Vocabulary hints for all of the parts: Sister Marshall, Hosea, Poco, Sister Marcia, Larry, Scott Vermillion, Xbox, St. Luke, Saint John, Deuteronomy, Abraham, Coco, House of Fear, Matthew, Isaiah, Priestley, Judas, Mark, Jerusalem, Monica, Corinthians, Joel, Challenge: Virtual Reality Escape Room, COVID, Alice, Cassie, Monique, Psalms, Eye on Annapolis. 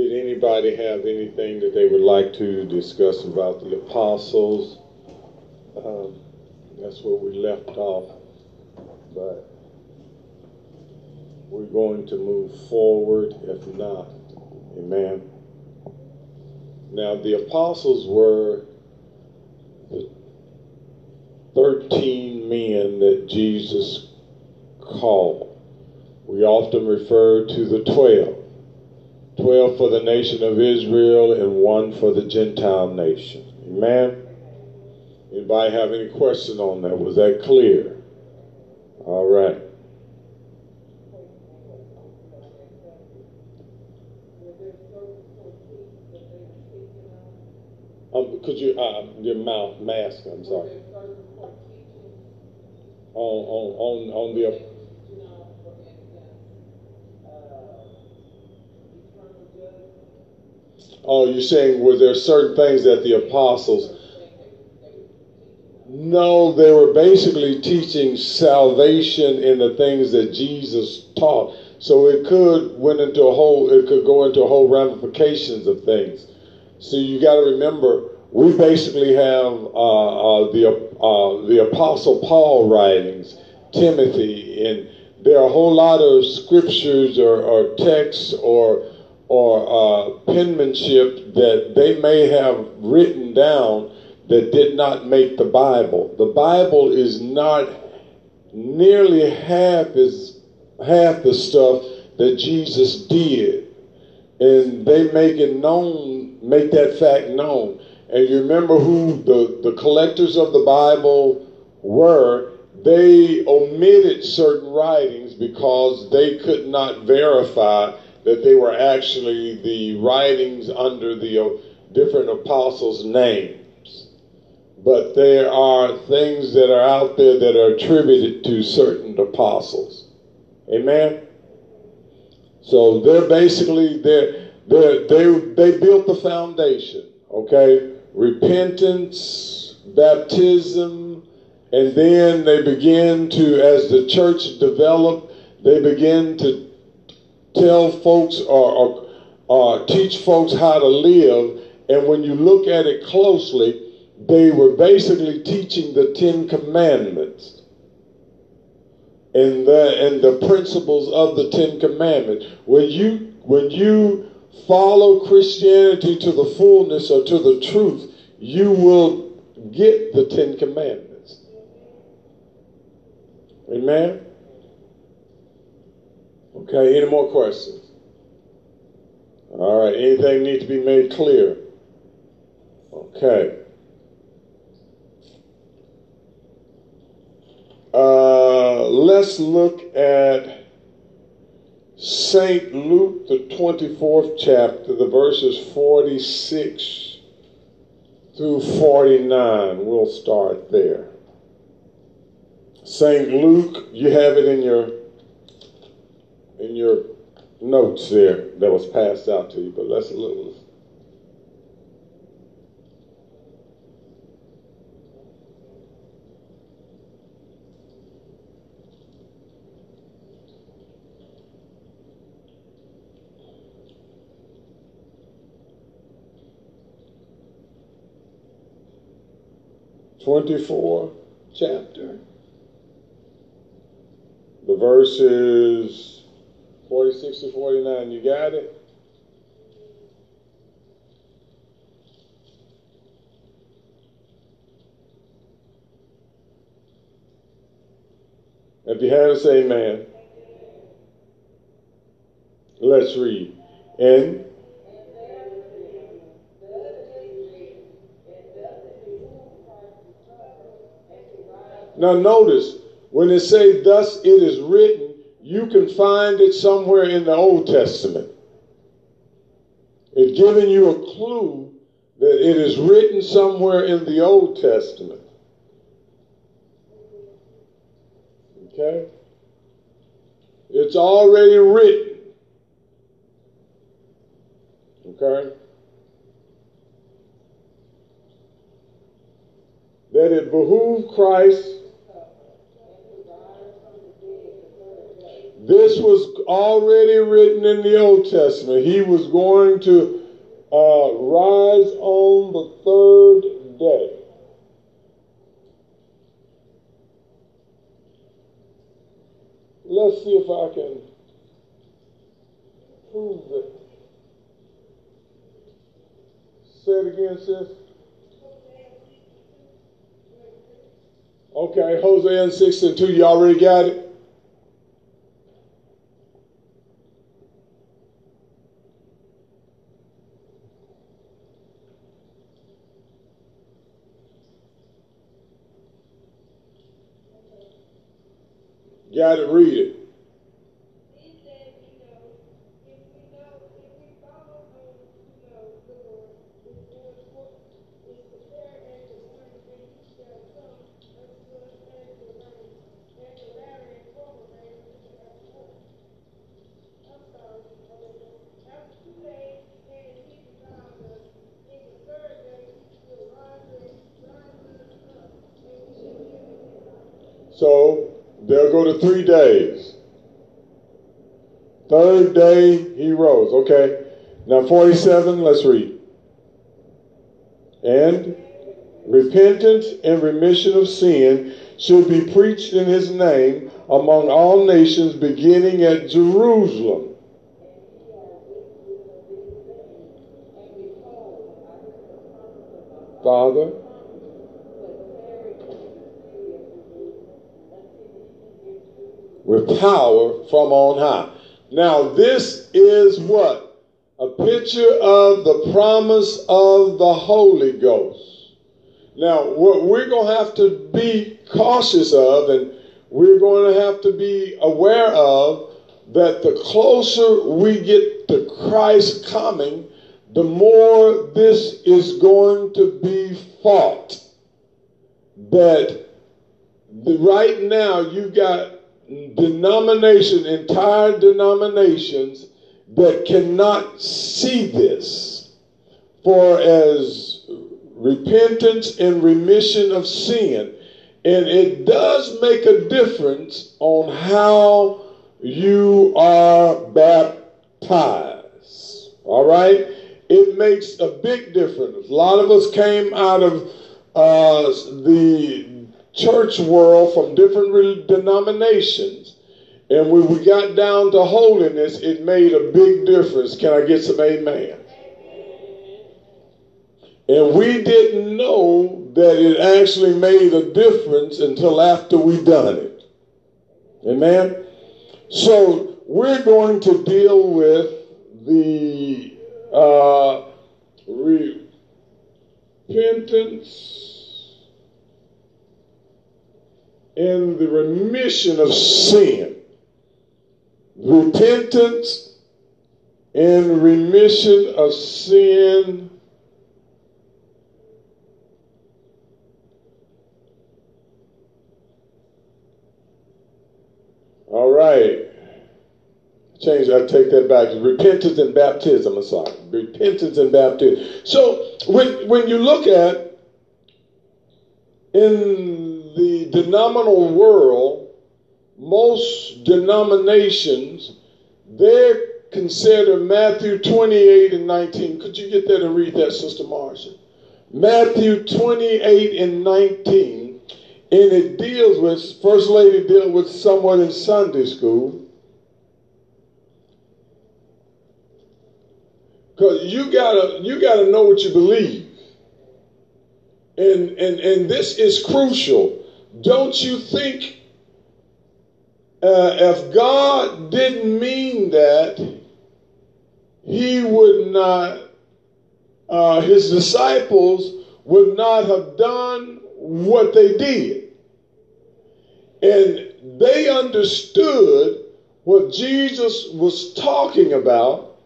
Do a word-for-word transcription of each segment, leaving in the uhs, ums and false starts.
Did anybody have anything that they would like to discuss about the apostles? Um, that's where we left off, but we're going to move forward if not. Amen. Now, the apostles were the thirteen men that Jesus called. We often refer to the twelve. Twelve for the nation of Israel and one for the Gentile nation. Amen? Anybody have any question on that? Was that clear? All right. Um, could you, uh, your mouth mask, I'm sorry. On, on, on, on the... Oh, you're saying, were there certain things that the apostles... No, they were basically teaching salvation in the things that Jesus taught. So it could went into a whole, it could go into a whole ramifications of things. So you got to remember, we basically have uh, uh, the uh, the Apostle Paul writings, Timothy, and there are a whole lot of scriptures or, or texts or or uh, penmanship that they may have written down that did not make the Bible. The Bible is not nearly half as half the stuff that Jesus did, and they make it known, make that fact known. And you remember who the, the collectors of the Bible were. They omitted certain writings because they could not verify that they were actually the writings under the different apostles' names. But there are things that are out there that are attributed to certain apostles. Amen? So they're basically, they're, they're, they they built the foundation, okay? Repentance, baptism, and then they begin to, as the church developed, they begin to tell folks or, or uh, teach folks how to live. And when you look at it closely, they were basically teaching the Ten Commandments. And the, and the principles of the Ten Commandments. When you, when you follow Christianity to the fullness or to the truth, you will get the Ten Commandments. Amen? Okay, any more questions? All right, anything need to be made clear? Okay. Uh, let's look at Saint Luke, the twenty-fourth chapter, the verses forty-six through forty-nine. We'll start there. Saint Luke, you have it in your in your notes there that was passed out to you, but let's look. twenty-four chapter, the verses forty-six to forty-nine. You got it? If you have it, say amen. Let's read. And now notice, when it says, thus it is written, you can find it somewhere in the Old Testament. It's giving you a clue that it is written somewhere in the Old Testament. Okay? It's already written. Okay? That it behooved Christ This was already written in the Old Testament. He was going to uh, rise on the third day. Let's see if I can prove it. Say it again, sis. Okay, Hosea six and two, you already got it? Got to read it. He said, you know, if we know, if we follow him, you know, the Lord is prepared as the morning when he shall come, as the Lord as the rain, and the latter and former rain which you have borne. I'm sorry, after two days, and he denied us, in the third day he will rise and rise and come, and we shall be able to. So they'll go to three days. Third day, he rose. Okay. Now forty-seven, let's read. And repentance and remission of sin should be preached in his name among all nations, beginning at Jerusalem. Father, with power from on high. Now this is what? A picture of the promise of the Holy Ghost. Now what we're going to have to be cautious of, and we're going to have to be aware of, that the closer we get to Christ coming, the more this is going to be fought. That right now you've got denomination, entire denominations that cannot see this. For as repentance and remission of sin, and it does make a difference on how you are baptized. All right, it makes a big difference. A lot of us came out of uh, the church world from different denominations, and when we got down to holiness, it made a big difference. Can I get some amen? And we didn't know that it actually made a difference until after we done it. Amen? So we're going to deal with the uh, repentance in the remission of sin. Repentance and remission of sin all right change I take that back repentance and baptism I'm sorry repentance and baptism so when when you look at in the denominational world, most denominations, they consider Matthew twenty-eight and nineteen. Could you get that and read that, Sister Marcia? Matthew twenty-eight and nineteen, and it deals with, First Lady dealt with someone in Sunday school. Because you gotta, you gotta know what you believe. And, and, and this is crucial. Don't you think uh, if God didn't mean that, he would not, uh, his disciples would not have done what they did? And they understood what Jesus was talking about.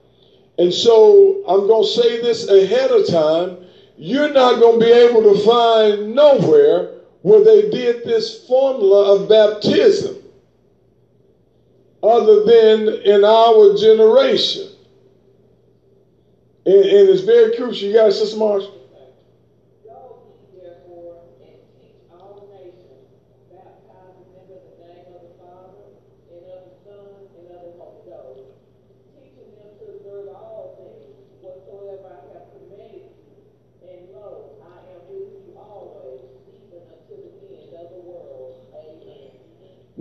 And so I'm going to say this ahead of time. You're not going to be able to find nowhere where they did this formula of baptism, other than in our generation. And, and it's very crucial. You got it, Sister Marshall? Go therefore and teach all nations, baptizing them in the name of the Father, and of the Son, and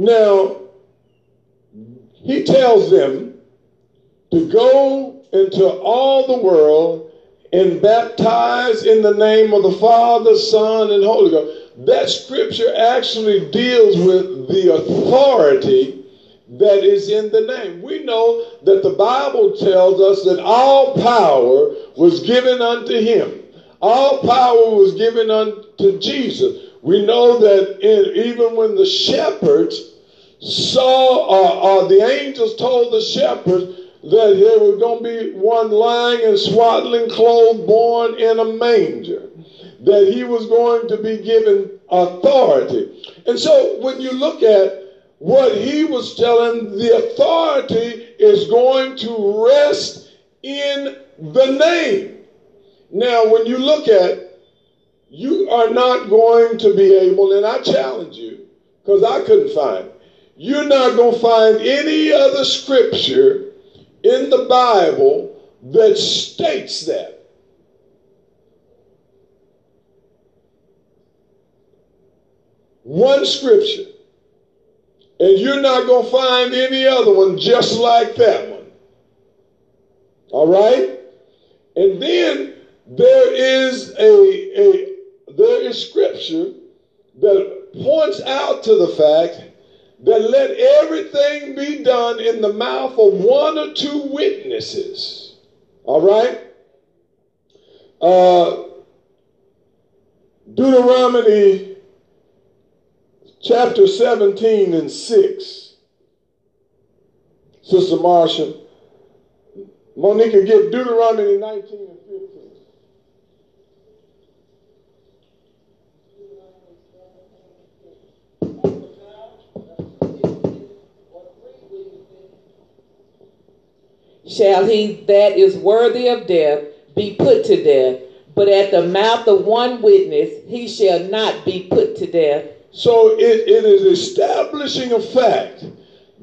Now, he tells them to go into all the world and baptize in the name of the Father, Son, and Holy Ghost. That scripture actually deals with the authority that is in the name. We know that the Bible tells us that all power was given unto him. All power was given unto Jesus. We know that in, even when the shepherds saw, or uh, uh, the angels told the shepherds that there was going to be one lying in swaddling clothes, born in a manger, that he was going to be given authority. And so when you look at what he was telling, the authority is going to rest in the name. Now, when you look at, you are not going to be able, and I challenge you, because I couldn't find it. You're not going to find any other scripture in the Bible that states that. One scripture. And you're not going to find any other one just like that one. All right? And then there is a, a there is scripture that points out to the fact that let everything be done in the mouth of one or two witnesses. All right? Uh, Deuteronomy Chapter seventeen and six. Sister Marcia, Monique, give Deuteronomy nineteen and fifteen. Shall he that is worthy of death be put to death, but at the mouth of one witness he shall not be put to death. So it, it is establishing a fact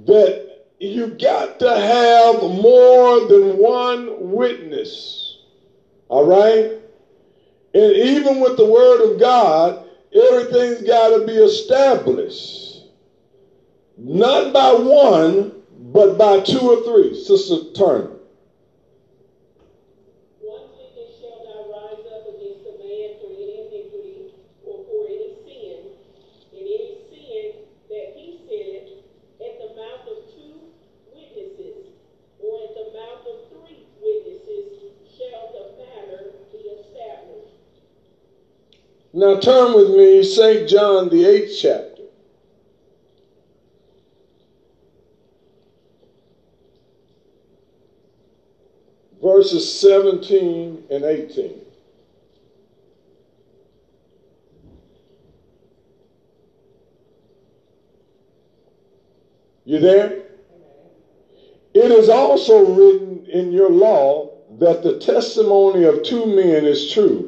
that you got to have more than one witness. All right? And even with the word of God, everything's got to be established. Not by one, but by two or three. Sister Turner. Now turn with me, Saint John, the eighth chapter. Verses seventeen and eighteen. You there? It is also written in your law that the testimony of two men is true.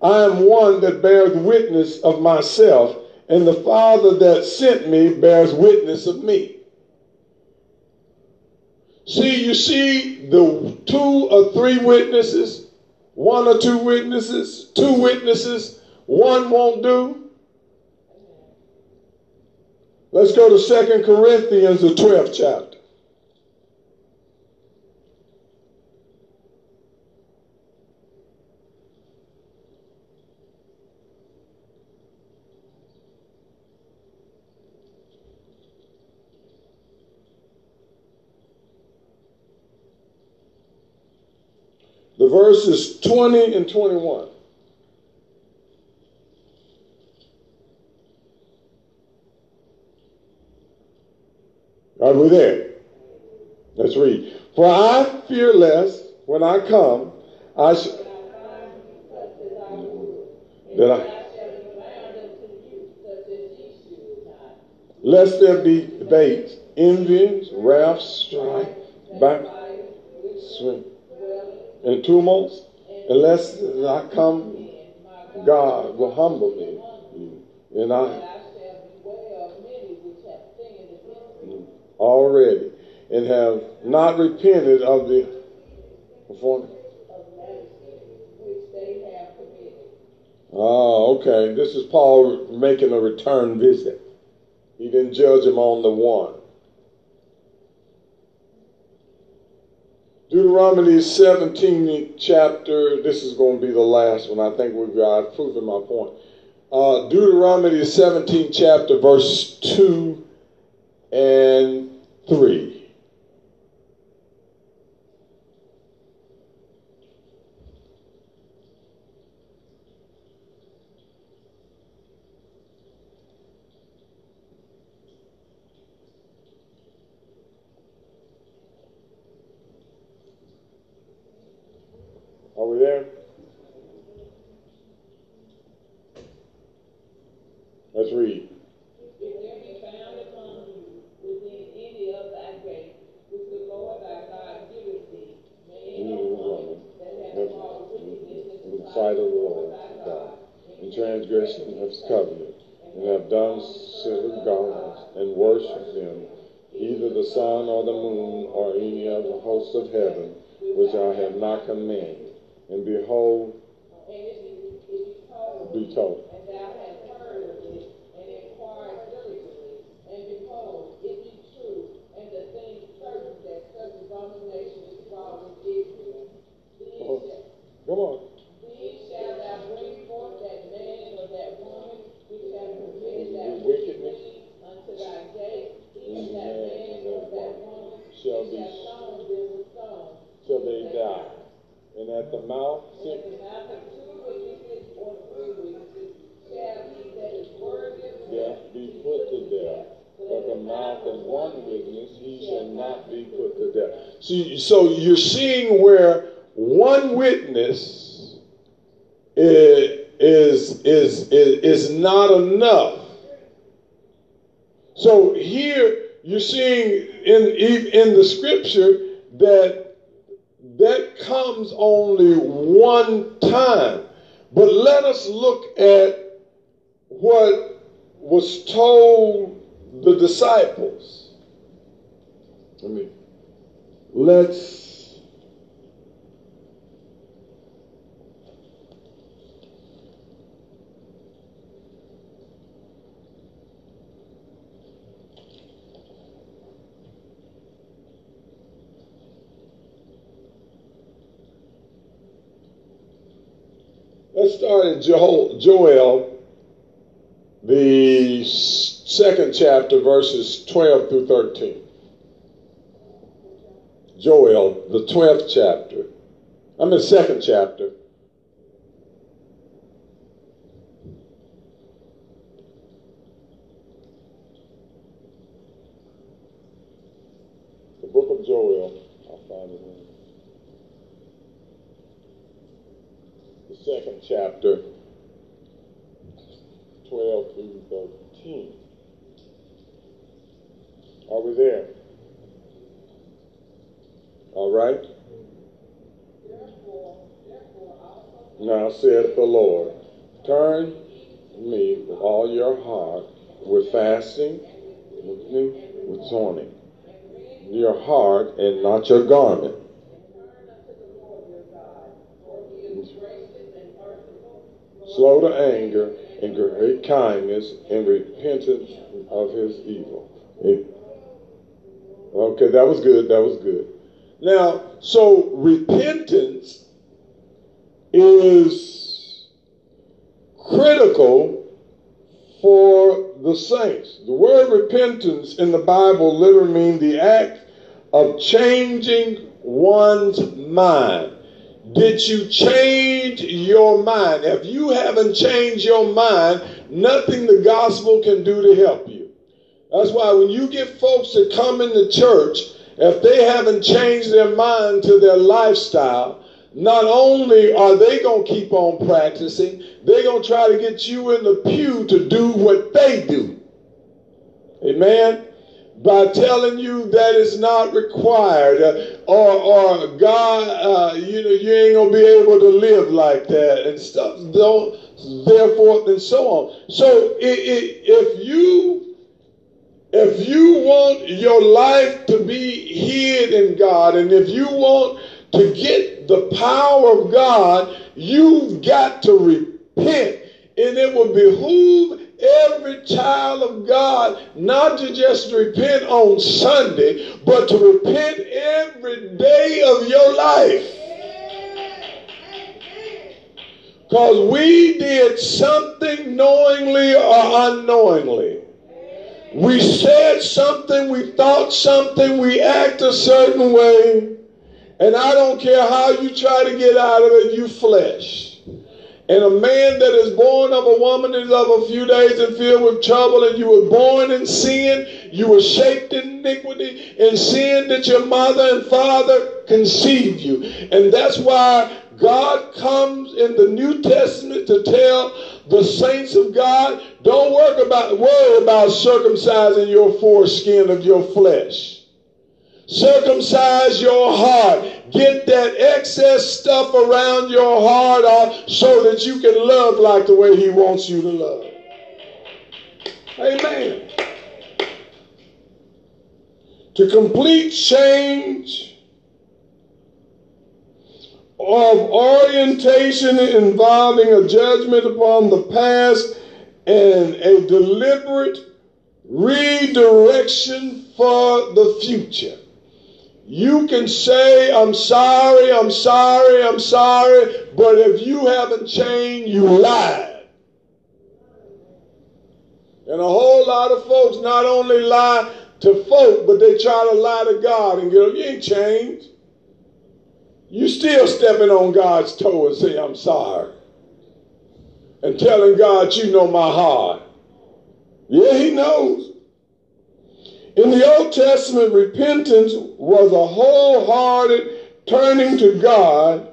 I am one that bears witness of myself, and the Father that sent me bears witness of me. See, you see the two or three witnesses, one or two witnesses, two witnesses, one won't do. Let's go to Second Corinthians, the twelfth chapter. The verses twenty and twenty-one. Are we there? Let's read. For I fear lest when I come, I shall. That I. Lest there be debate, envy, wrath, strife, back, swing. And tumults, unless I come, God will humble me, and I already, and have not repented of the performance. Ah, okay. This is Paul making a return visit. You didn't judge him on the one. Deuteronomy seventeen chapter, this is going to be the last one. I think we've got proven my point. Uh, Deuteronomy seventeen chapter, verse two and three. Are we there? Let's read. If there be found upon you within any of thy gates, which the Lord thy God giveth thee, may any woman that hath fallen wickedness in the sight of the Lord thy God, and transgressed his covenant, and have done silver gods, and worshipped them, either the sun or the moon, or any of the hosts of heaven, which I have not commanded. And behold, and it is told, be told. And thou hast heard of it, and inquired diligently. And behold, it be true, and the thing certain that such abomination is called in Israel. Come on. Come on. These shall thou bring forth that man or that woman which hath committed that wickedness unto thy gate, even that man or that woman shall be sown with stone till they die. And at the mouth six. And at the mouth of two witnesses or three witnesses shall he that is worthy of death be put to death. But the mouth of one witness he shall not be put to death. See, so you're seeing where one witness is is is is, is not enough. So here you're seeing in in the scripture that. That comes only one time. But let us look at what was told the disciples. Let me, let's, Let's start in Joel, Joel, the second chapter, verses twelve through thirteen. Joel, the twelfth chapter. I'm in the second chapter. The book of Joel. I'll find it in second chapter, twelve through thirteen. Are we there? All right. Therefore, therefore also now saith the Lord, turn me with all your heart, with fasting, with mourning, your heart and not your garment. Slow to anger and great kindness and repentance of his evil. Okay, that was good. That was good. Now, so repentance is critical for the saints. The word repentance in the Bible literally means the act of changing one's mind. Did you change your mind? If you haven't changed your mind, nothing the gospel can do to help you. That's why when you get folks that come into church, if they haven't changed their mind to their lifestyle, not only are they going to keep on practicing, they're going to try to get you in the pew to do what they do. Amen? By telling you that it's not required, uh, or or God, uh, you know, you ain't gonna be able to live like that and stuff. Don't, therefore, and so on. So it, it, if you if you want your life to be hid in God, and if you want to get the power of God, you've got to repent, and it will behoove every child of God not to just repent on Sunday, but to repent every day of your life. Because we did something knowingly or unknowingly. We said something, we thought something, we act a certain way. And I don't care how you try to get out of it, you flesh. And a man that is born of a woman is of a few days and filled with trouble, and you were born in sin, you were shaped in iniquity, in sin that your mother and father conceived you. And that's why God comes in the New Testament to tell the saints of God, don't worry about, worry about circumcising your foreskin of your flesh. Circumcise your heart. Get that excess stuff around your heart off so that you can love like the way he wants you to love. Amen. To complete change of orientation involving a judgment upon the past and a deliberate redirection for the future. You can say, I'm sorry, I'm sorry, I'm sorry, but if you haven't changed, you lied. And a whole lot of folks not only lie to folk, but they try to lie to God and go, you ain't changed. You still stepping on God's toe and say, I'm sorry. And telling God, you know my heart. Yeah, he knows. In the Old Testament, repentance was a wholehearted turning to God.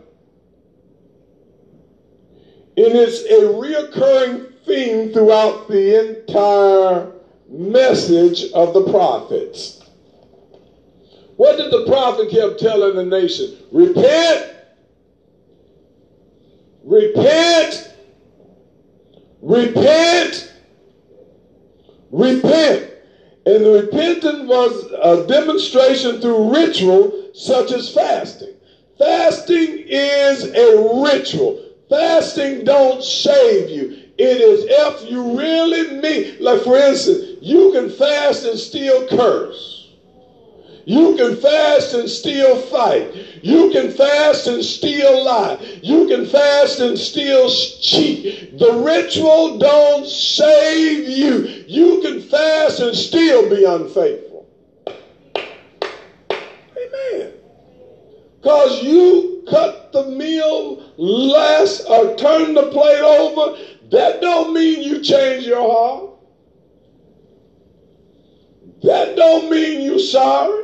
And it's a reoccurring theme throughout the entire message of the prophets. What did the prophet keep telling the nation? Repent. Repent. Repent. Repent. And the repentance was a demonstration through ritual such as fasting. Fasting is a ritual. Fasting don't save you. It is if you really mean. Like for instance, you can fast and still curse. You can fast and still fight. You can fast and still lie. You can fast and still cheat. The ritual don't save you. You can fast and still be unfaithful. Amen. Because you cut the meal less or turn the plate over, that don't mean you change your heart. That don't mean you sorry.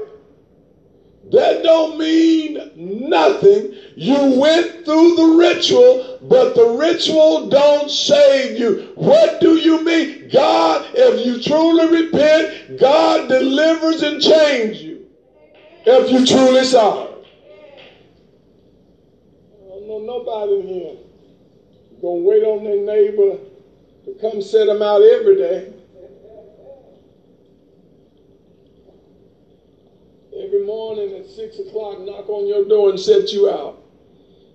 That don't mean nothing. You went through the ritual, but the ritual don't save you. What do you mean? God, if you truly repent, God delivers and changes you. If you truly sorry. I don't know nobody here going to wait on their neighbor to come set them out every day. Every morning at six o'clock, knock on your door and set you out.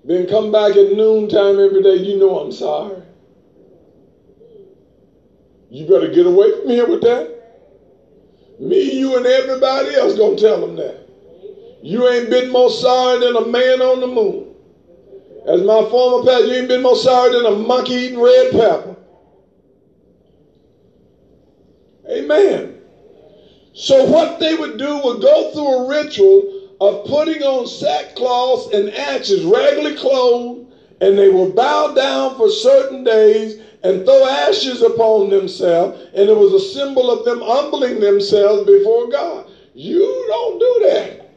Then come back at noontime every day, you know I'm sorry. You better get away from here with that. Me, you, and everybody else going to tell them that. You ain't been more sorry than a man on the moon. As my former pastor, you ain't been more sorry than a monkey eating red pepper. Amen. So what they would do would go through a ritual of putting on sackcloth and ashes, raggedly clothed, and they would bow down for certain days and throw ashes upon themselves, and it was a symbol of them humbling themselves before God. You don't do that.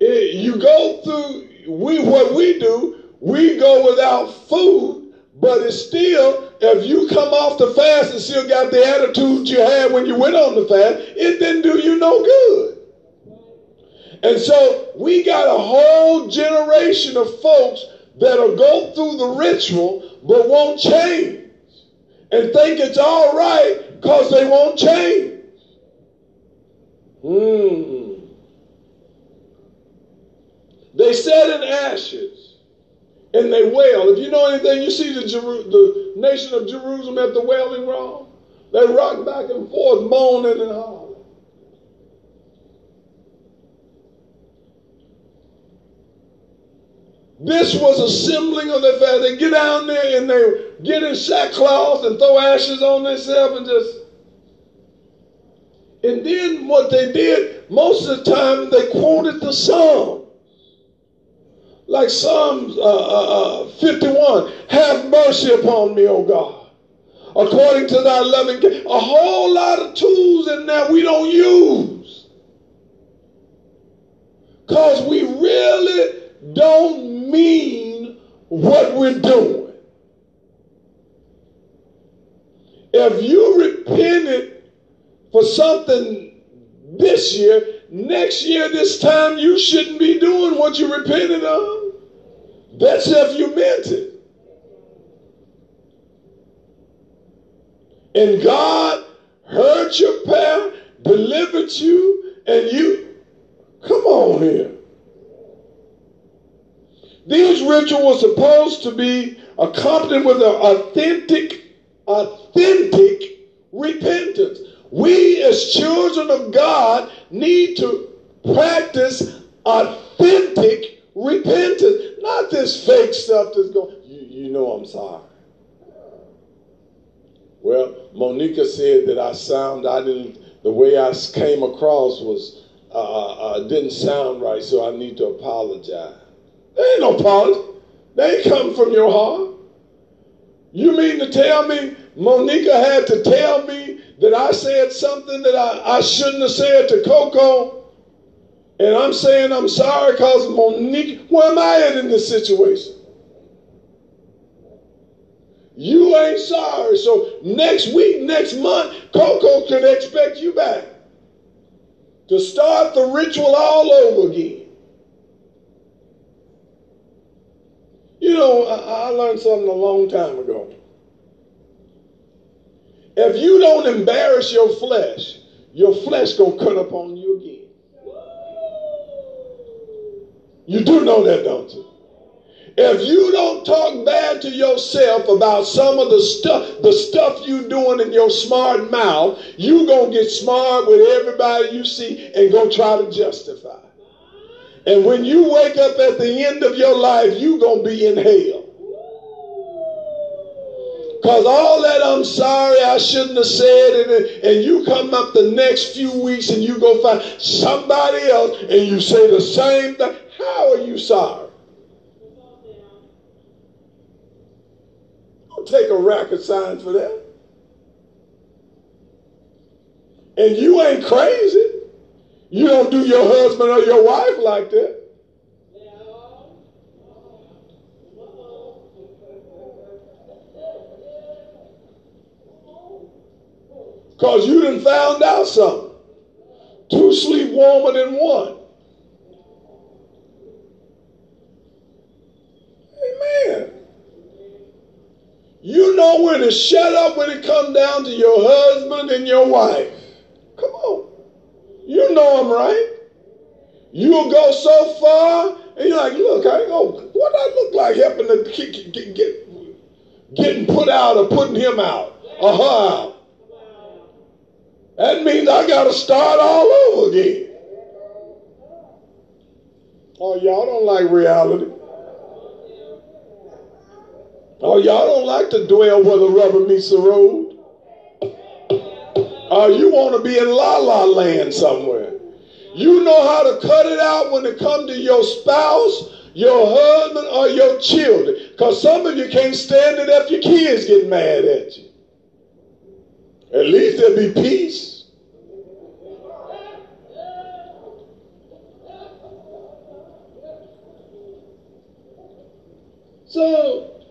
It, you go through, we, what we do, we go without food, but it's still, if you come off the fast and still got the attitude you had when you went on the fast, it didn't do you no good. And so we got a whole generation of folks that'll go through the ritual but won't change and think it's all right because they won't change. Mm. They sat in ashes and they wail. If you know anything, you see the, Jeru- the nation of Jerusalem at the wailing wall. They rock back and forth, moaning and hollering. This was a symboling of the fact they get down there and they get in sackcloth and throw ashes on themselves and just. And then what they did, most of the time they quoted the Psalm. Like Psalms uh, uh, uh, fifty-one, have mercy upon me, O God, according to thy loving kindness. A whole lot of tools in there we don't use. Because we really don't mean what we're doing. If you repented for something this year, next year this time you shouldn't be doing what you repented of. That's if you meant it. And God heard your prayer, delivered you, and you, come on here. These rituals were supposed to be accompanied with an authentic, authentic repentance. We as children of God need to practice authentic repentance. Not this fake stuff that's going, you, you know I'm sorry. Well, Monica said that I sound, I didn't, the way I came across was, uh, uh, didn't sound right, so I need to apologize. There ain't no apology. They ain't come from your heart. You mean to tell me Monica had to tell me that I said something that I, I shouldn't have said to Coco, and I'm saying I'm sorry because Monique, where am I at in this situation? You ain't sorry, so next week, next month, Coco could expect you back to start the ritual all over again. You know, I, I learned something a long time ago. If you don't embarrass your flesh, your flesh gonna cut up on you again. You do know that, don't you? If you don't talk bad to yourself about some of the stuff, the stuff you doing in your smart mouth, you gonna get smart with everybody you see and go try to justify. And when you wake up at the end of your life, you gonna be in hell. Because all that I'm sorry I shouldn't have said, and, and you come up the next few weeks and you go find somebody else and you say the same thing. How are you sorry? Don't take a rocket science for that. And you ain't crazy. You don't do your husband or your wife like that. Because you done found out something. Two sleep warmer than one. Amen. You know when to shut up when it comes down to your husband and your wife. Come on. You know them, right? You'll go so far, and you're like, look, I go, what I look like helping to get, get, get, getting put out or putting him out or her out. That means I got to start all over again. Oh, y'all don't like reality. Oh, y'all don't like to dwell where the rubber meets the road. Oh, you want to be in la-la land somewhere. You know how to cut it out when it comes to your spouse, your husband, or your children. Because some of you can't stand it if your kids get mad at you. At least there'll be peace. So,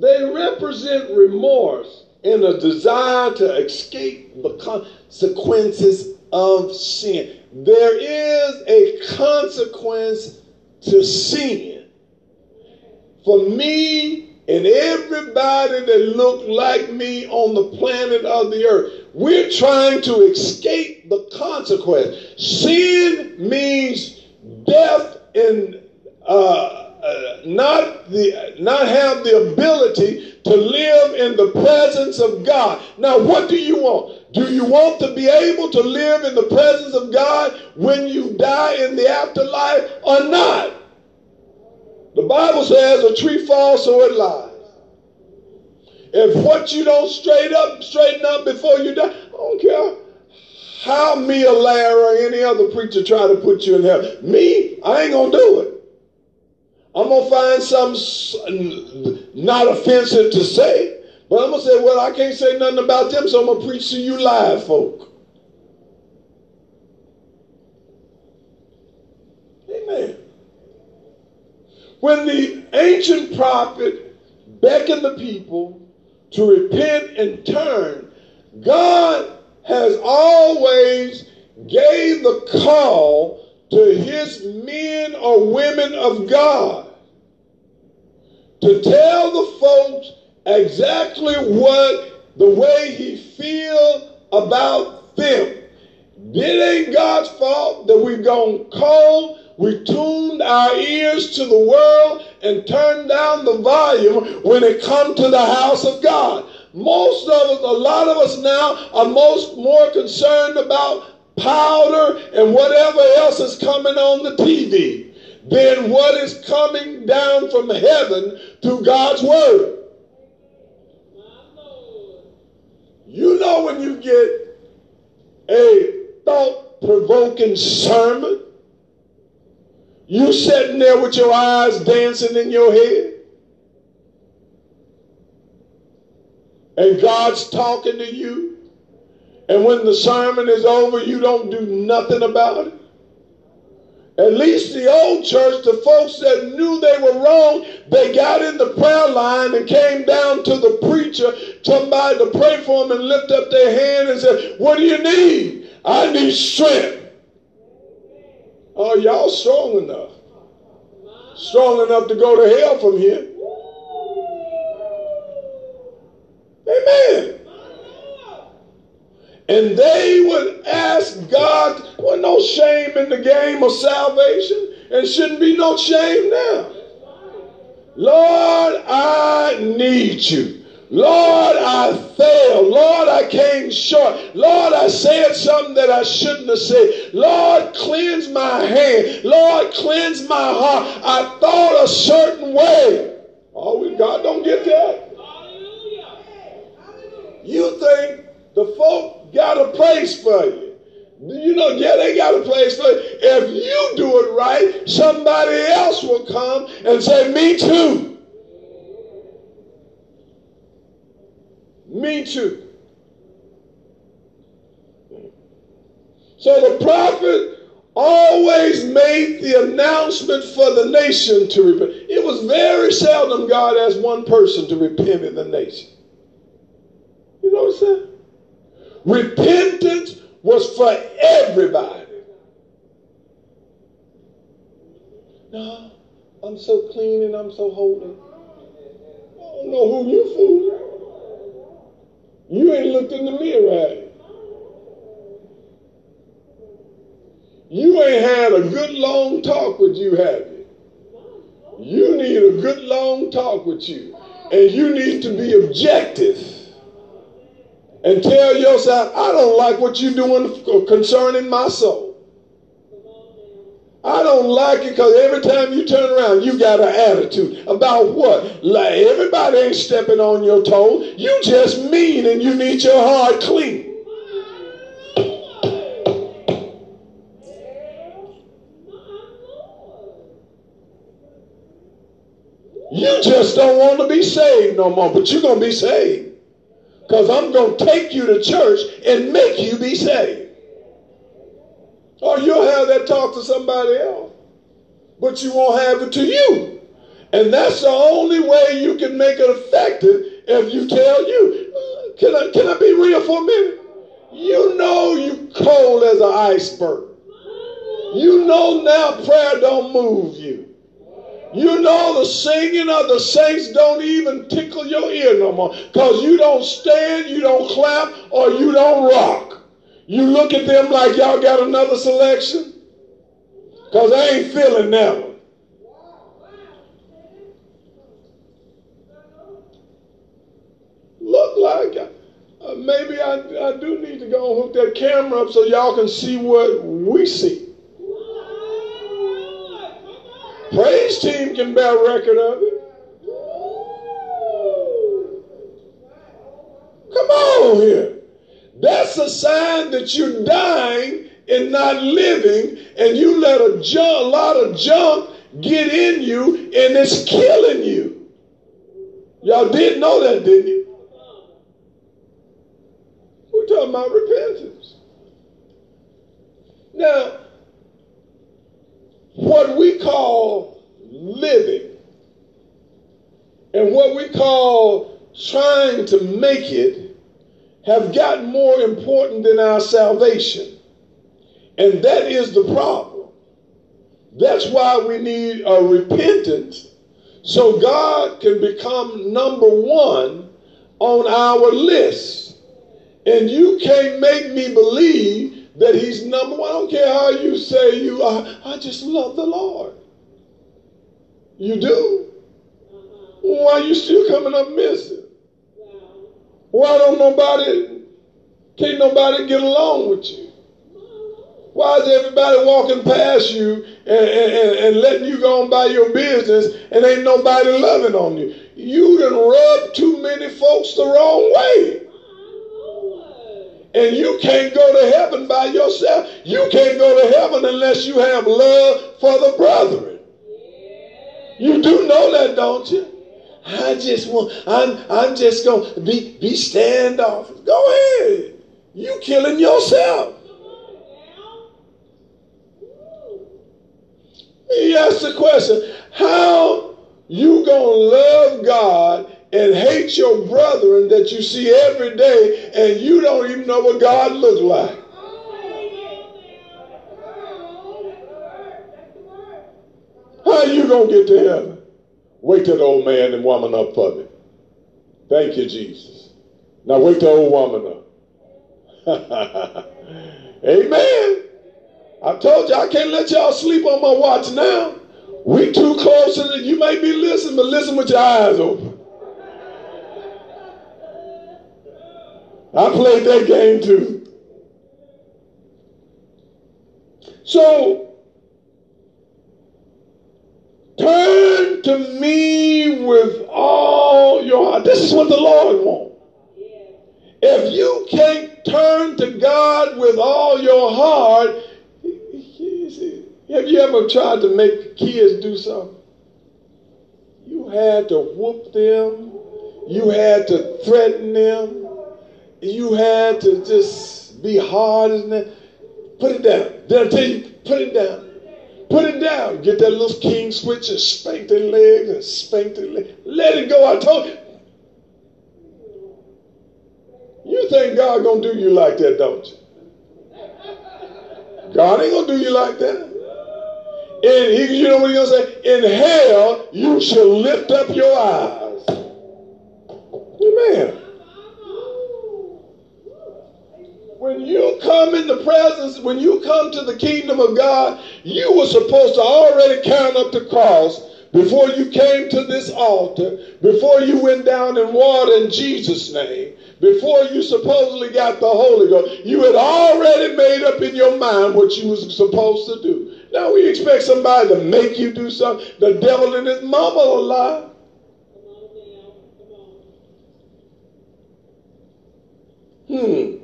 they represent remorse and a desire to escape the consequences of sin. There is a consequence to sin. For me, and everybody that looked like me on the planet of the earth, we're trying to escape the consequence. Sin means death and uh, uh, not the not have the ability to live in the presence of God. Now, what do you want? Do you want to be able to live in the presence of God when you die in the afterlife or not? The Bible says a tree falls so it lies. If what you don't straight up, straighten up before you die, I don't care how me or Larry or any other preacher try to put you in heaven. Me, I ain't going to do it. I'm going to find something not offensive to say, but I'm going to say, well, I can't say nothing about them, so I'm going to preach to you live folk. Amen. When the ancient prophet beckoned the people to repent and turn, God has always gave the call to his men or women of God to tell the folks exactly what the way he feels about them. It ain't God's fault that we've gone cold. We tuned our ears to the world and turned down the volume when it comes to the house of God. Most of us, a lot of us now are most more concerned about powder and whatever else is coming on the T V than what is coming down from heaven through God's word. You know when you get a thought-provoking sermon, you sitting there with your eyes dancing in your head, and God's talking to you, and when the sermon is over, you don't do nothing about it. At least the old church, the folks that knew they were wrong, they got in the prayer line and came down to the preacher, somebody to pray for them, and lift up their hand and said, what do you need? I need strength. Oh, y'all strong enough. Strong enough to go to hell from here. Amen. And they would ask God, well, no shame in the game of salvation, and shouldn't be no shame now. Lord, I need you. Lord, I failed. Lord, I came short. Lord, I said something that I shouldn't have said. Lord, cleanse my hand. Lord, cleanse my heart. I thought a certain way. Oh, God don't get that. You think the folk got a place for you. You know, yeah, they got a place for you. If you do it right, somebody else will come and say, me too. Me too. So the prophet always made the announcement for the nation to repent. It was very seldom God asked one person to repent in the nation. You know what I'm saying? Repentance was for everybody. No, I'm so clean and I'm so holy. I don't know who you fooling. You ain't looked in the mirror at it. You ain't had a good long talk with you, have you? You need a good long talk with you. And you need to be objective. And tell yourself, I don't like what you're doing concerning my soul. I don't like it because every time you turn around, you got an attitude. About what? Like everybody ain't stepping on your toes. You just mean and you need your heart clean. You just don't want to be saved no more, but you're going to be saved. Because I'm going to take you to church and make you be saved. Or you'll have that talk to somebody else, but you won't have it to you. And that's the only way you can make it effective, if you tell you, uh, can I, can I be real for a minute? You know you cold as an iceberg. You know now prayer don't move you. You know the singing of the saints don't even tickle your ear no more, because you don't stand, you don't clap, or you don't rock. You look at them like y'all got another selection? Because I ain't feeling that one. I, I do need to go and hook that camera up so y'all can see what we see. Praise team can bear record of it. Come on here. That's a sign that you're dying and not living, and you let a, junk, a lot of junk get in you, and it's killing you. Y'all did know that, didn't you? We're talking about repentance. Now, what we call living and what we call trying to make it have gotten more important than our salvation. And that is the problem. That's why we need a repentance so God can become number one on our list. And you can't make me believe that he's number one. I don't care how you say you are. I just love the Lord. You do? Why are you still coming up missing? Why don't nobody, can't nobody get along with you? Why is everybody walking past you and, and, and letting you go on by your business and ain't nobody loving on you? You done rubbed too many folks the wrong way. And you can't go to heaven by yourself. You can't go to heaven unless you have love for the brethren. You do know that, don't you? I just want, I'm, I'm just going to be, be standoffish. Go ahead. You killing yourself. He asked the question, how you going to love God and hate your brethren that you see every day and you don't even know what God looks like? How are you going to get to heaven? Wake that old man and woman up for me. Thank you, Jesus. Now wake the old woman up. Amen. I told you I can't let y'all sleep on my watch now. We too close to it. You may be listening, but listen with your eyes open. I played that game too. So, turn to me with all your heart. This is what the Lord wants. If you can't turn to God with all your heart, have you ever tried to make kids do something? You had to whoop them. You had to threaten them. You had to just be hard as that. Put it down. They'll tell you, put it down. Put it down. Get that little king switch and spank their legs and spank their legs. Let it go. I told you. You think God going to do you like that, don't you? God ain't going to do you like that. And he, you know what he's going to say? In hell, you shall lift up your eyes. Amen. When you come in the presence, when you come to the kingdom of God, you were supposed to already count up the cross before you came to this altar, before you went down in water in Jesus' name, before you supposedly got the Holy Ghost. You had already made up in your mind what you was supposed to do. Now we expect somebody to make you do something. The devil and his mama will lie. Hmm.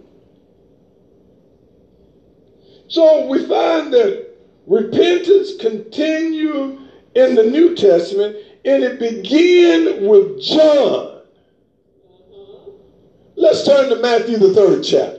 So we find that repentance continued in the New Testament, and it began with John. Let's turn to Matthew, the third chapter.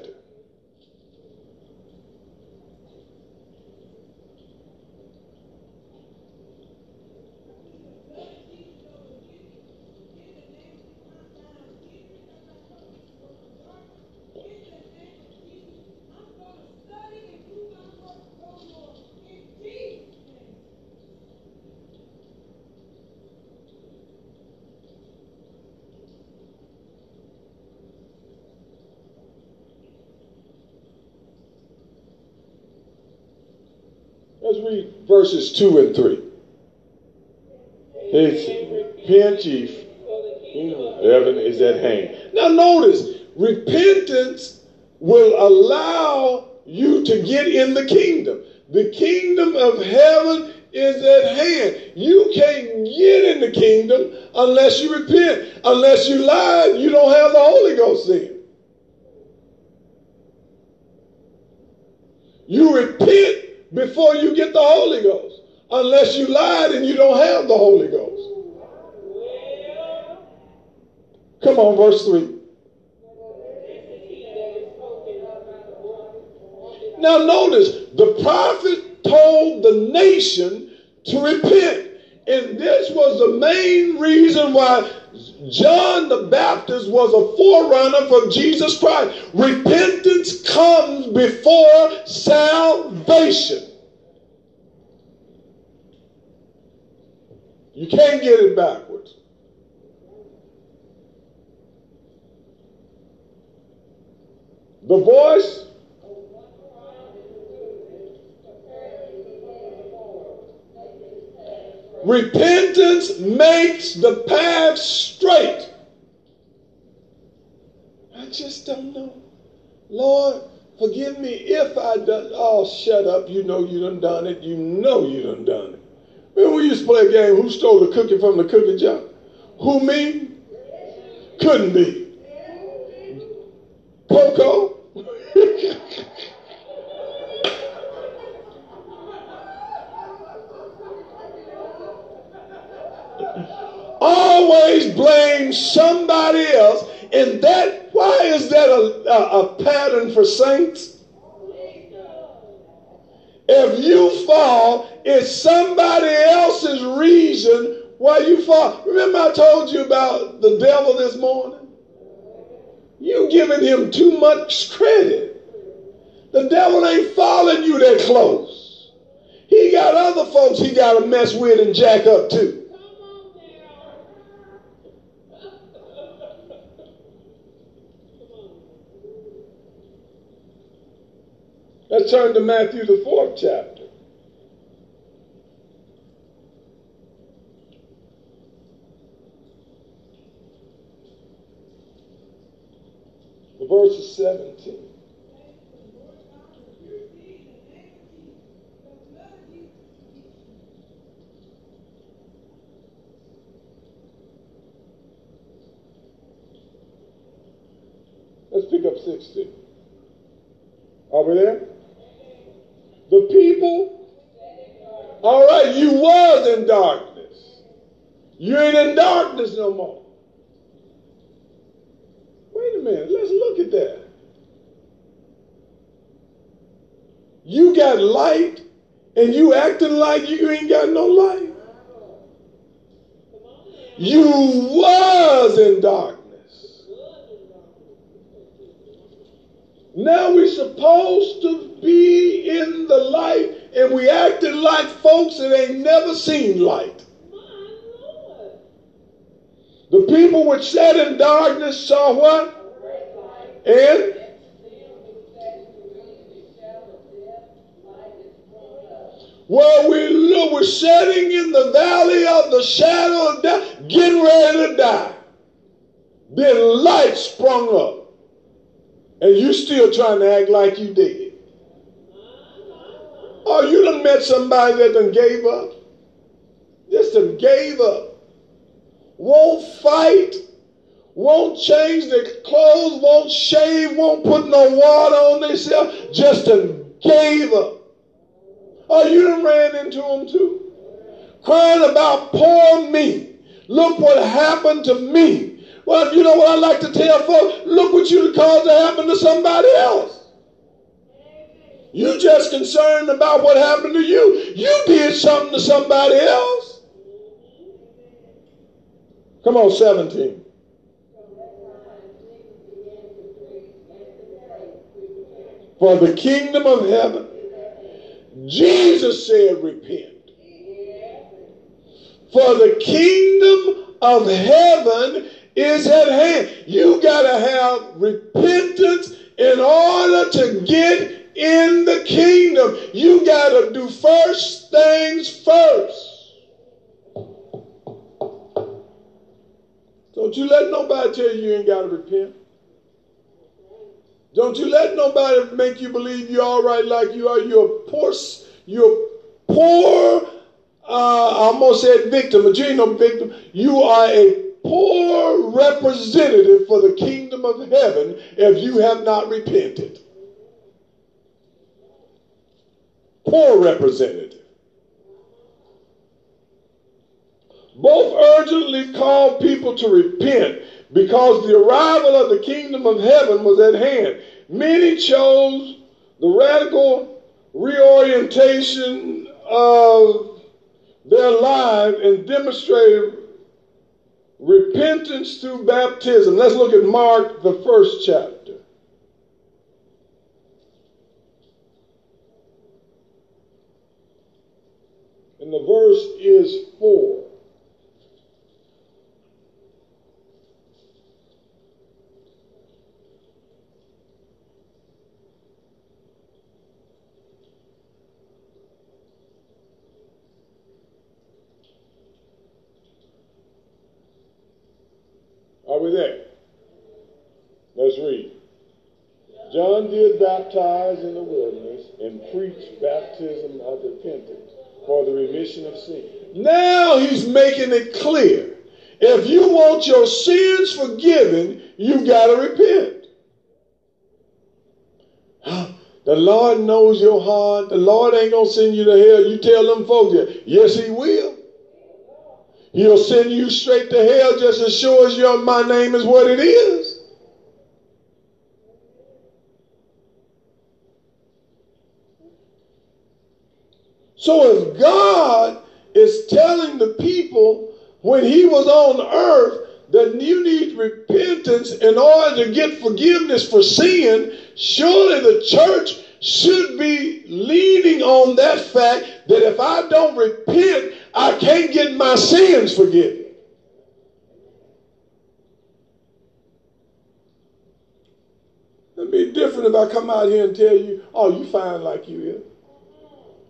Let's read verses two and three. Repent ye, heaven is at hand. Now notice, repentance will allow you to get in the kingdom. The kingdom of heaven is at hand. You can't get in the kingdom unless you repent. Unless you lie, you don't have the Holy Ghost in. You repent before you get the Holy Ghost. Unless you lied and you don't have the Holy Ghost. Come on, verse three. Now notice, the prophet told the nation to repent. And this was the main reason why John the Baptist was a forerunner for Jesus Christ. Repentance comes before salvation. You can't get it backwards. The voice repentance makes the path straight. I just don't know. Lord, forgive me if I done. Oh, shut up. You know you done done it. You know you done done it. Remember we used to play a game, who stole the cookie from the cookie jar? Who, me? Couldn't be. Poco? Always blame somebody else, and that why is that a, a, a pattern for saints? If you fall, it's somebody else's reason why you fall. Remember I told you about the devil this morning? You giving him too much credit. The devil ain't following you that close. He got other folks he got to mess with and jack up too. Let's turn to Matthew, the fourth chapter. The verse is seventeen. Let's pick up sixteen. Are we there? The people, all right, you was in darkness. You ain't in darkness no more. Wait a minute, let's look at that. You got light and you acting like you ain't got no light. You was in darkness. Now we're supposed to be in the light, and we acted like folks that ain't never seen light. The people which sat in darkness saw what? And well, we look, we're sitting in the valley of the shadow of death, getting ready to die. Then light sprung up, and you still trying to act like you did. Oh, you done met somebody that done gave up. Just done gave up. Won't fight. Won't change their clothes. Won't shave. Won't put no water on themselves. Just done gave up. Oh, you done ran into them too. Crying about poor me. Look what happened to me. Well, you know what I like to tell folks? Look what you caused to happen to somebody else. You just concerned about what happened to you. You did something to somebody else. Come on, seventeen. For the kingdom of heaven, Jesus said, repent. For the kingdom of heaven is at hand. You got to have repentance in order to get in the kingdom. You got to do first things first. Don't you let nobody tell you you ain't got to repent. Don't you let nobody make you believe you're all right like you are. You're poor, you're poor, uh, I almost said victim, a genome victim. You are a poor representative for the kingdom of heaven if you have not repented. Poor representative. Both urgently called people to repent because the arrival of the kingdom of heaven was at hand. Many chose the radical reorientation of their life and demonstrated repentance through baptism. Let's look at Mark, the first chapter. And the verse is four. Are we there? Let's read. John did baptize in the wilderness and preached baptism of repentance for the remission of sin. Now he's making it clear. If you want your sins forgiven, you got to repent. The Lord knows your heart. The Lord ain't going to send you to hell. You tell them folks that. Yes, he will. He'll send you straight to hell just as sure as your my name is what it is. So if God is telling the people when he was on earth that you need repentance in order to get forgiveness for sin, surely the church should be leaning on that fact that if I don't repent, I can't get my sins forgiven. It'd be different if I come out here and tell you, oh, you fine like you is.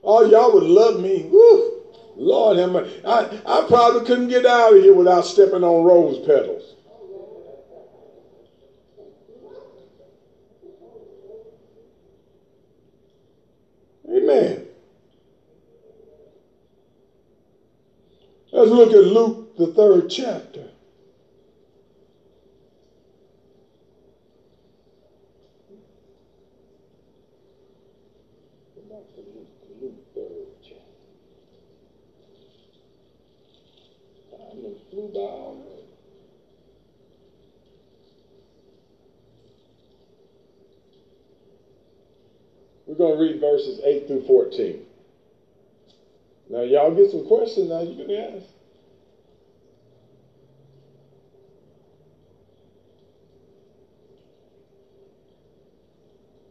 Oh, y'all would love me. Woo, Lord have mercy. I, I probably couldn't get out of here without stepping on rose petals. Amen. Let's look at Luke, the third chapter. Luke, third chapter. I'm in flew by already. We're going to read verses eight through fourteen. Now, y'all get some questions now you can ask.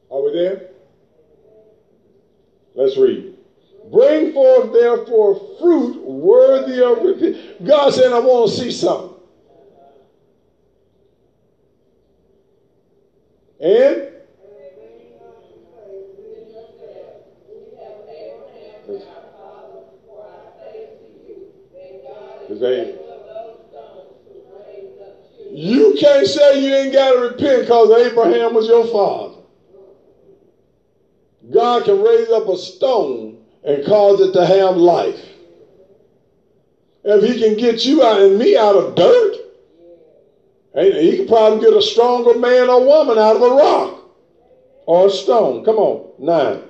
Are we there? Let's read. Bring forth, therefore, fruit worthy of repentance. God said, I want to see something. And? Amen. You can't say you ain't got to repent because Abraham was your father. God can raise up a stone and cause it to have life. If he can get you out and me out of dirt, he can probably get a stronger man or woman out of a rock or a stone. Come on, nine.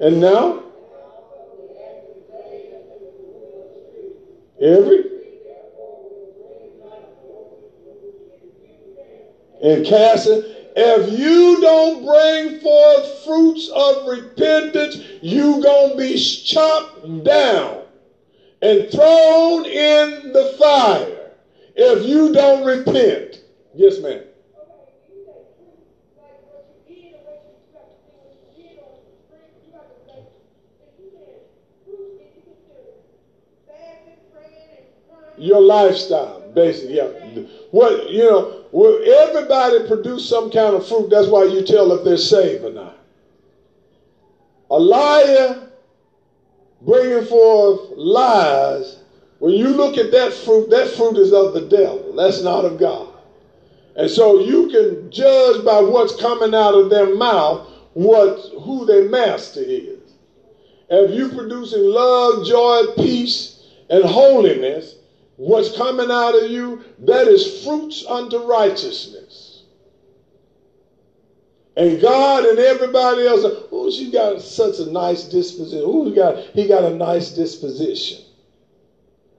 And now, every And Cassie, if you don't bring forth fruits of repentance, you're going to be chopped down and thrown in the fire if you don't repent. Yes, ma'am. Your lifestyle, basically, yeah. What, you know, well, everybody produce some kind of fruit. That's why you tell if they're saved or not. A liar bringing forth lies. When you look at that fruit, that fruit is of the devil. That's not of God. And so you can judge by what's coming out of their mouth what who their master is. If you're producing love, joy, peace, and holiness, what's coming out of you, that is fruits unto righteousness. And God and everybody else, oh, she got such a nice disposition. Oh, he got, he got a nice disposition.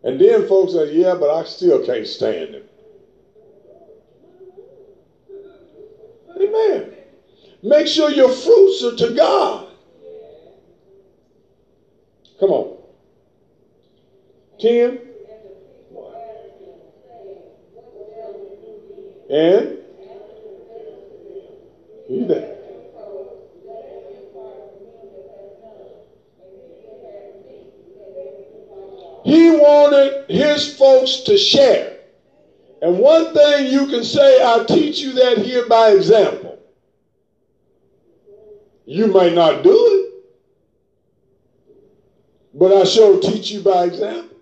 And then folks are, yeah, but I still can't stand him. Amen. Make sure your fruits are to God. Come on. Ten. And? You there? He wanted his folks to share. And one thing you can say, I teach you that here by example. You may not do it, but I sure teach you by example.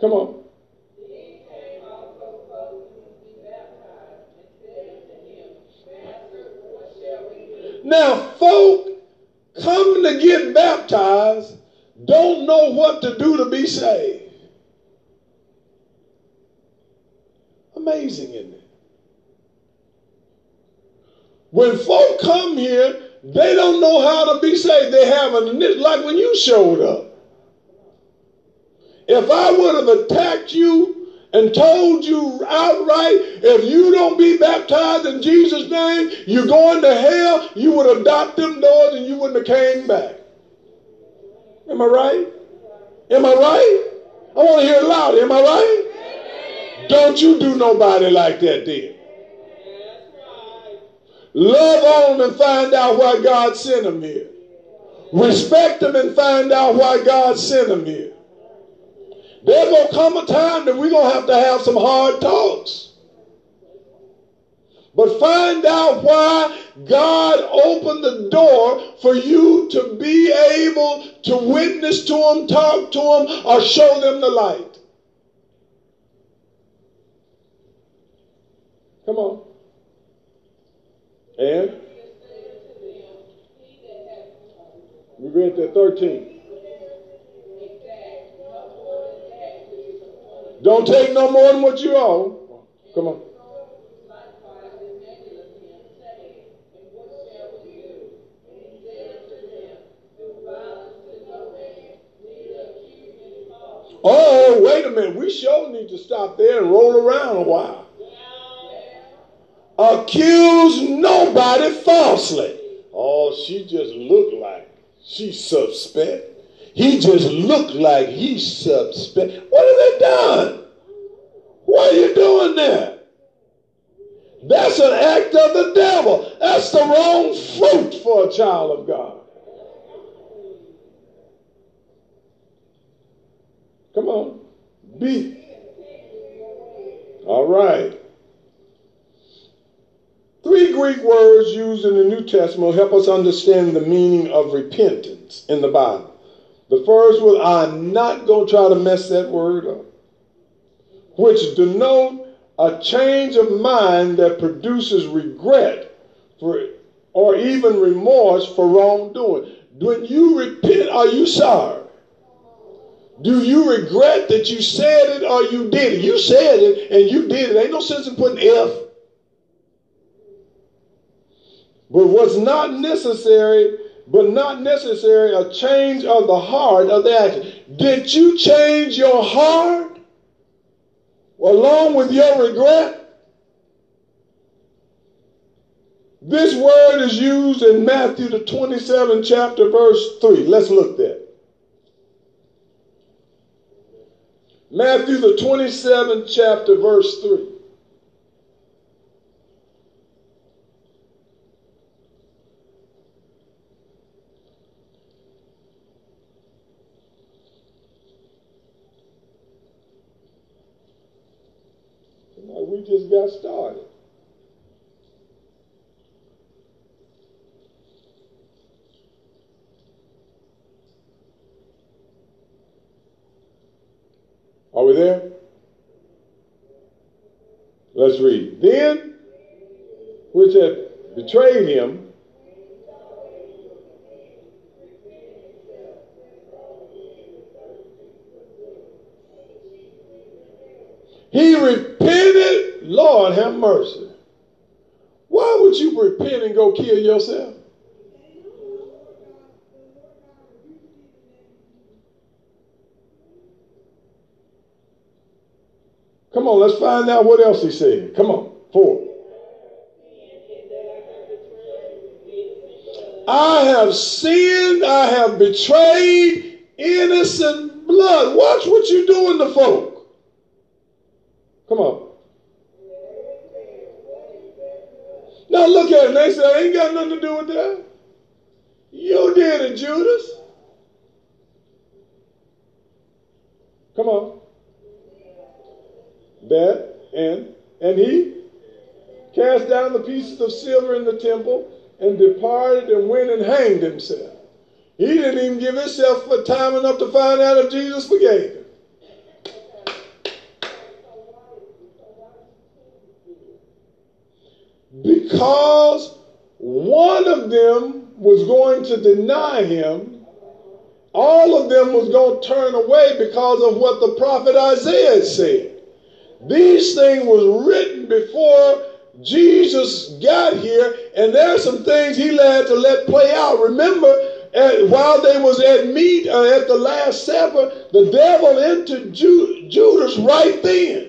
Come on. Now, folk come to get baptized don't know what to do to be saved. Amazing, isn't it? When folk come here, they don't know how to be saved. They have a like when you showed up. If I would have attacked you and told you outright, if you don't be baptized in Jesus' name, you're going to hell, you would have knocked them doors and you wouldn't have came back. Am I right? Am I right? I want to hear it loud. Am I right? Don't you do nobody like that then. Love on them and find out why God sent them here. Respect them and find out why God sent them here. There's going to come a time that we're going to have to have some hard talks. But find out why God opened the door for you to be able to witness to them, talk to them, or show them the light. Come on. And? We read that thirteen. Don't take no more than what you owe. Come on. Oh, wait a minute. We sure need to stop there and roll around a while. Accuse nobody falsely. Oh, she just looked like she's suspect. He just looked like he's suspect. What have they done? What are you doing there? That's an act of the devil. That's the wrong fruit for a child of God. Come on. Be. All right. Three Greek words used in the New Testament help us understand the meaning of repentance in the Bible. The first one, I'm not going to try to mess that word up, which denotes a change of mind that produces regret for, or even remorse for wrongdoing. When you repent, are you sorry? Do you regret that you said it or you did it? You said it and you did it. Ain't no sense in putting F. But what's not necessary But not necessary a change of the heart of the action. Did you change your heart along with your regret? This word is used in Matthew the twenty-seventh chapter, verse three. Let's look there. Matthew the twenty-seventh chapter, verse three. We just got started. Are we there? Let's read. Then, which had betrayed him, he repented. Lord have mercy. Why would you repent and go kill yourself? Come on, let's find out what else he said. Come on, four. I have sinned, I have betrayed innocent blood. Watch what you're doing to folk. Come on. Now look at it. They say, I ain't got nothing to do with that. You did it, Judas. Come on. That and, and he cast down the pieces of silver in the temple and departed and went and hanged himself. He didn't even give himself time enough to find out if Jesus forgave him. Because one of them was going to deny him, all of them was going to turn away because of what the prophet Isaiah said. These things was written before Jesus got here, and there are some things he had to let play out. Remember, at, while they was at meat uh, at the Last Supper, the devil entered Ju- Judas right then.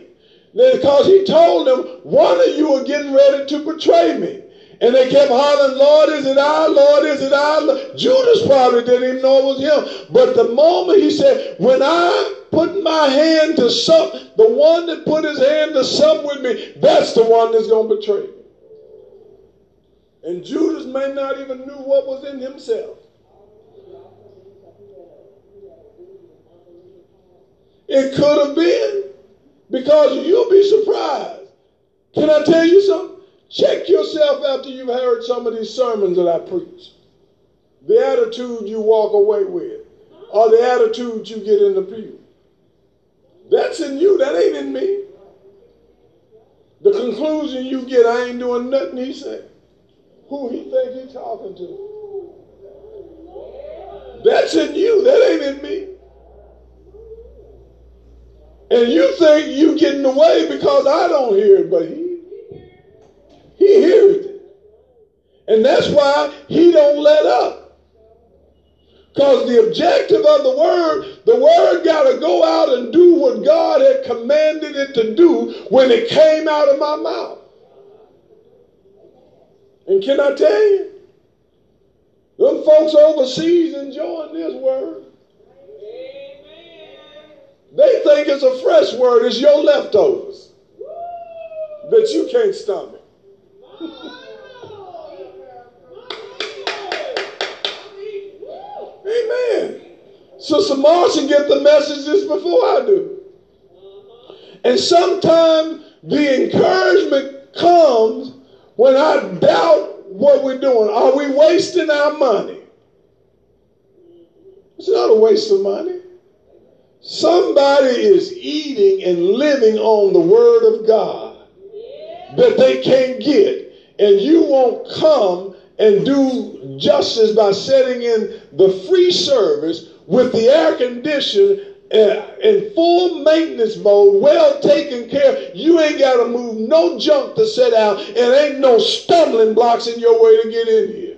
Because he told them, one of you are getting ready to betray me. And they kept hollering, Lord, is it I? Lord, is it I? Judas probably didn't even know it was him. But the moment he said, when I put my hand to sup, the one that put his hand to sup with me, that's the one that's going to betray me. And Judas may not even knew what was in himself. It could have been. Because you'll be surprised. Can I tell you something? Check yourself after you've heard some of these sermons that I preach. The attitude you walk away with, or the attitude you get in the pew. That's in you, that ain't in me. The conclusion you get, I ain't doing nothing he said. Who he think he talking to. That's in you, that ain't in me. And you think you getting away because I don't hear it, but he, he hears it. And that's why he don't let up. Because the objective of the word, the word got to go out and do what God had commanded it to do when it came out of my mouth. And can I tell you? Them folks overseas enjoying this word. They think it's a fresh word. It's your leftovers that you can't stomach. Amen. Sister Marcia get the messages before I do. And sometimes the encouragement comes when I doubt what we're doing. Are we wasting our money? It's not a waste of money. Somebody is eating and living on the word of God that they can't get. And you won't come and do justice by setting in the free service with the air conditioned in full maintenance mode, well taken care. You ain't got to move no junk to set out, and ain't no stumbling blocks in your way to get in here.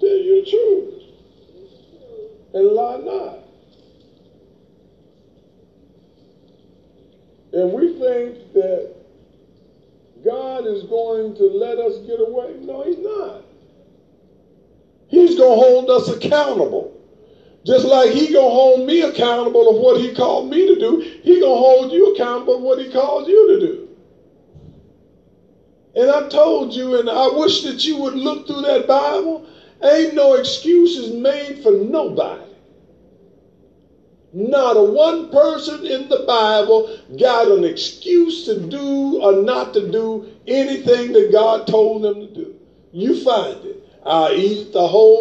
Tell you the truth. And lie not. And we think that God is going to let us get away. No, he's not. He's going to hold us accountable. Just like he's going to hold me accountable of what he called me to do, he's going to hold you accountable of what he called you to do. And I told you, and I wish that you would look through that Bible. Ain't no excuses made for nobody. Not a one person in the Bible got an excuse to do or not to do anything that God told them to do. You find it. I eat the whole